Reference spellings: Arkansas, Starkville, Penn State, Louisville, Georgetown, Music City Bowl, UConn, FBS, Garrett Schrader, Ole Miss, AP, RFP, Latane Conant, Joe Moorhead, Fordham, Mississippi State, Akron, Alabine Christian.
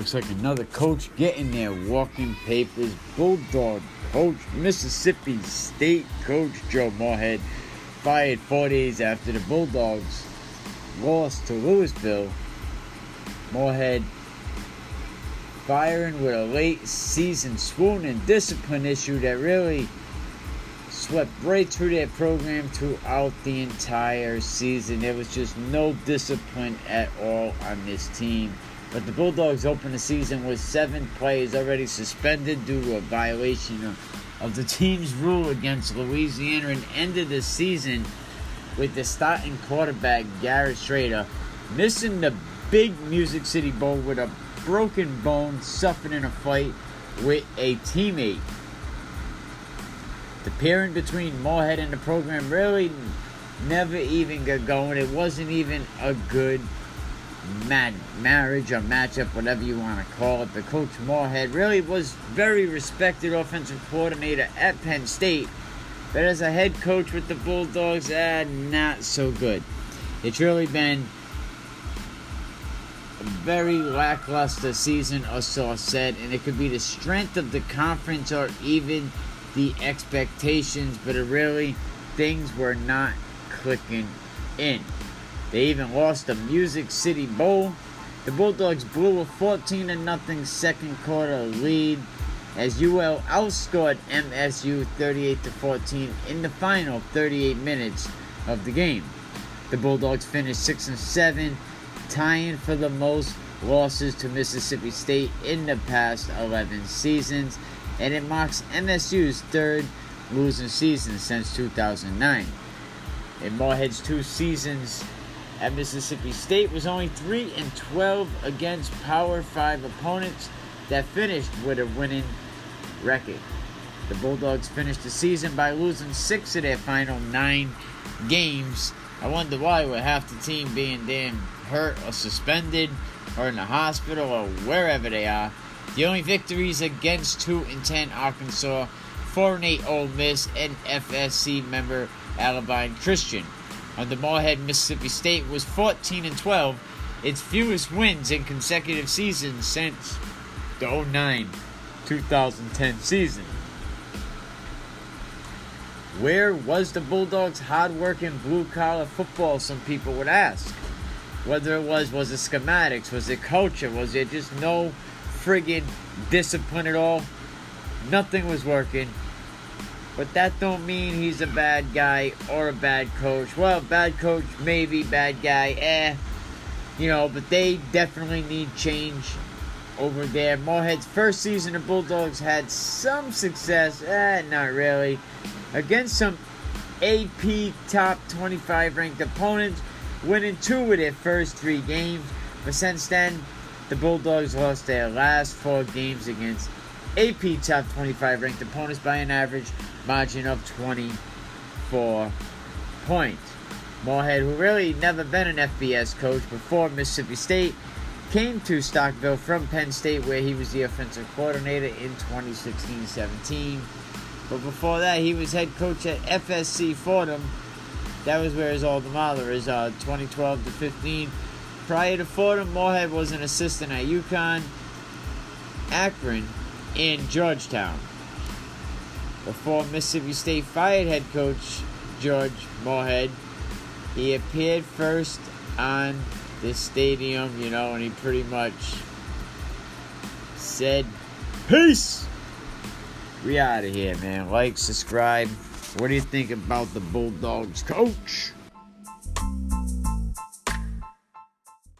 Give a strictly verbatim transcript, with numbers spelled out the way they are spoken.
looks like another coach getting their walking papers. Bulldog coach, Mississippi State coach Joe Moorhead, fired four days after the Bulldogs lost to Louisville. Moorhead firing with a late season swoon and discipline issue that really swept right through their program throughout the entire season. There was just no discipline at all on this team. But the Bulldogs opened the season with seven players already suspended due to a violation of, of the team's rule against Louisiana, and ended the season with the starting quarterback, Garrett Schrader, missing the big Music City Bowl with a broken bone suffered in a fight with a teammate. The pairing between Moorhead and the program really never even got going. It wasn't even a good mad marriage or matchup, whatever you want to call it. The coach Moorhead really was very respected offensive coordinator at Penn State, but as a head coach with the Bulldogs, ah, not so good. It's really been a very lackluster season, or so said, and it could be the strength of the conference or even the expectations, but it really, things were not clicking in. They even lost the Music City Bowl. The Bulldogs blew a fourteen to nothing second quarter lead as U L outscored M S U thirty-eight to fourteen in the final thirty-eight minutes of the game. The Bulldogs finished six and seven, tying for the most losses to Mississippi State in the past eleven seasons, and it marks M S U's third losing season since two thousand nine. In Moorhead's two seasons at Mississippi State was only three and twelve against Power five opponents that finished with a winning record. The Bulldogs finished the season by losing six of their final nine games. I wonder why, with half the team being damn hurt or suspended or in the hospital or wherever they are. The only victories against two and ten Arkansas, four and eight Ole Miss, and F S C member Alabine Christian. Under Moorhead, Mississippi State was fourteen and twelve, its fewest wins in consecutive seasons since the oh nine to twenty ten season. Where was the Bulldogs' hard-working blue-collar football, some people would ask? Whether it was, was it schematics, was it culture, was there just no friggin' discipline at all? Nothing was working. But that don't mean he's a bad guy or a bad coach. Well, bad coach, maybe. Bad guy, eh. You know, but they definitely need change over there. Moorhead's first season, the Bulldogs had some success. Eh, not really. Against some A P top twenty-five ranked opponents, winning two of their first three games. But since then, the Bulldogs lost their last four games against A P top twenty-five ranked opponents by an average margin of twenty-four points. Moorhead, who really never been an F B S coach before Mississippi State, came to Starkville from Penn State, where he was the offensive coordinator in twenty sixteen seventeen. But before that, he was head coach at F S C Fordham. That was where his alma mater is, uh, twenty twelve to fifteen. Prior to Fordham, Moorhead was an assistant at UConn, Akron, in Georgetown. Before Mississippi State fired head coach George Moorhead, he appeared first on the stadium, you know, and he pretty much said, "Peace! We out of here, man." Like, subscribe. What do you think about the Bulldogs coach?